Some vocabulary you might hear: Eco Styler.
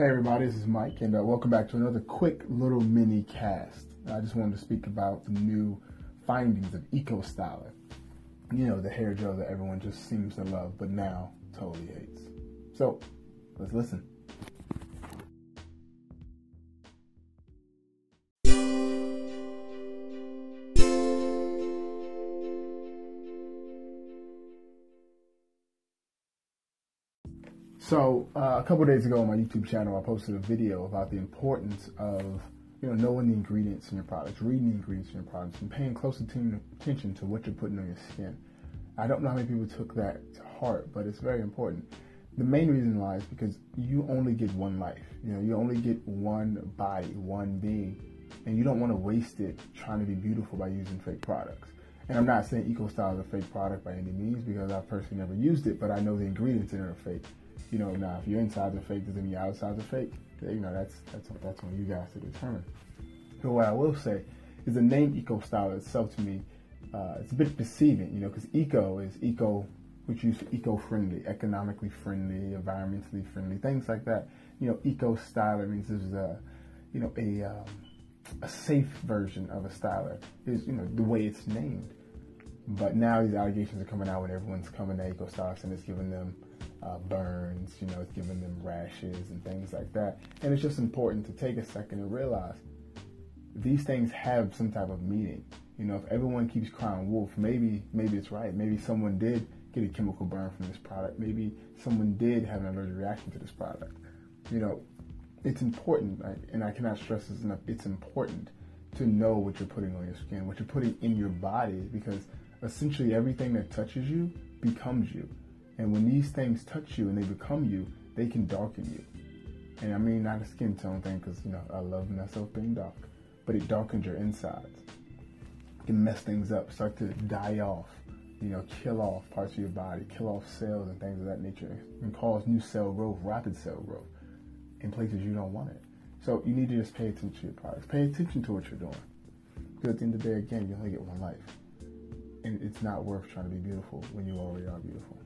Hey everybody, this is Mike, and welcome back to another quick little mini cast. I just wanted to speak about the new findings of Eco Styler. You know, the hair gel that everyone just seems to love, but now totally hates. So, let's listen. So a couple days ago on my YouTube channel, I posted a video about the importance of knowing the ingredients in your products, reading the ingredients in your products, and paying close attention to what you're putting on your skin. I don't know how many people took that to heart, but it's very important. The main reason why is because you only get one life. You only get one body, one being, and you don't want to waste it trying to be beautiful by using fake products. And I'm not saying Eco Styler is a fake product by any means, because I personally never used it, but I know the ingredients in it are fake. Now if your insides are fake, doesn't mean your outsides are fake. That's on you guys to determine. But what I will say is the name Eco Styler itself, to me, it's a bit deceiving, because eco is eco, which used for eco-friendly, economically friendly, environmentally friendly, things like that. Eco Styler means this is a safe version of a styler, is the way it's named. But now these allegations are coming out when everyone's coming at Eco Styler, and it's giving them burns, it's giving them rashes and things like that. And it's just important to take a second and realize these things have some type of meaning. If everyone keeps crying wolf, maybe it's right. Maybe someone did get a chemical burn from this product. Maybe someone did have an allergic reaction to this product. It's important, and I cannot stress this enough, it's important to know what you're putting on your skin, what you're putting in your body, because essentially everything that touches you becomes you. And when these things touch you and they become you, they can darken you. And I mean, not a skin tone thing, because, I love myself being dark, but it darkens your insides. It can mess things up, start to die off, kill off parts of your body, kill off cells and things of that nature, and cause new cell growth, rapid cell growth, in places you don't want it. So you need to just pay attention to your products, pay attention to what you're doing. Because at the end of the day, again, you only get one life. And it's not worth trying to be beautiful when you already are beautiful.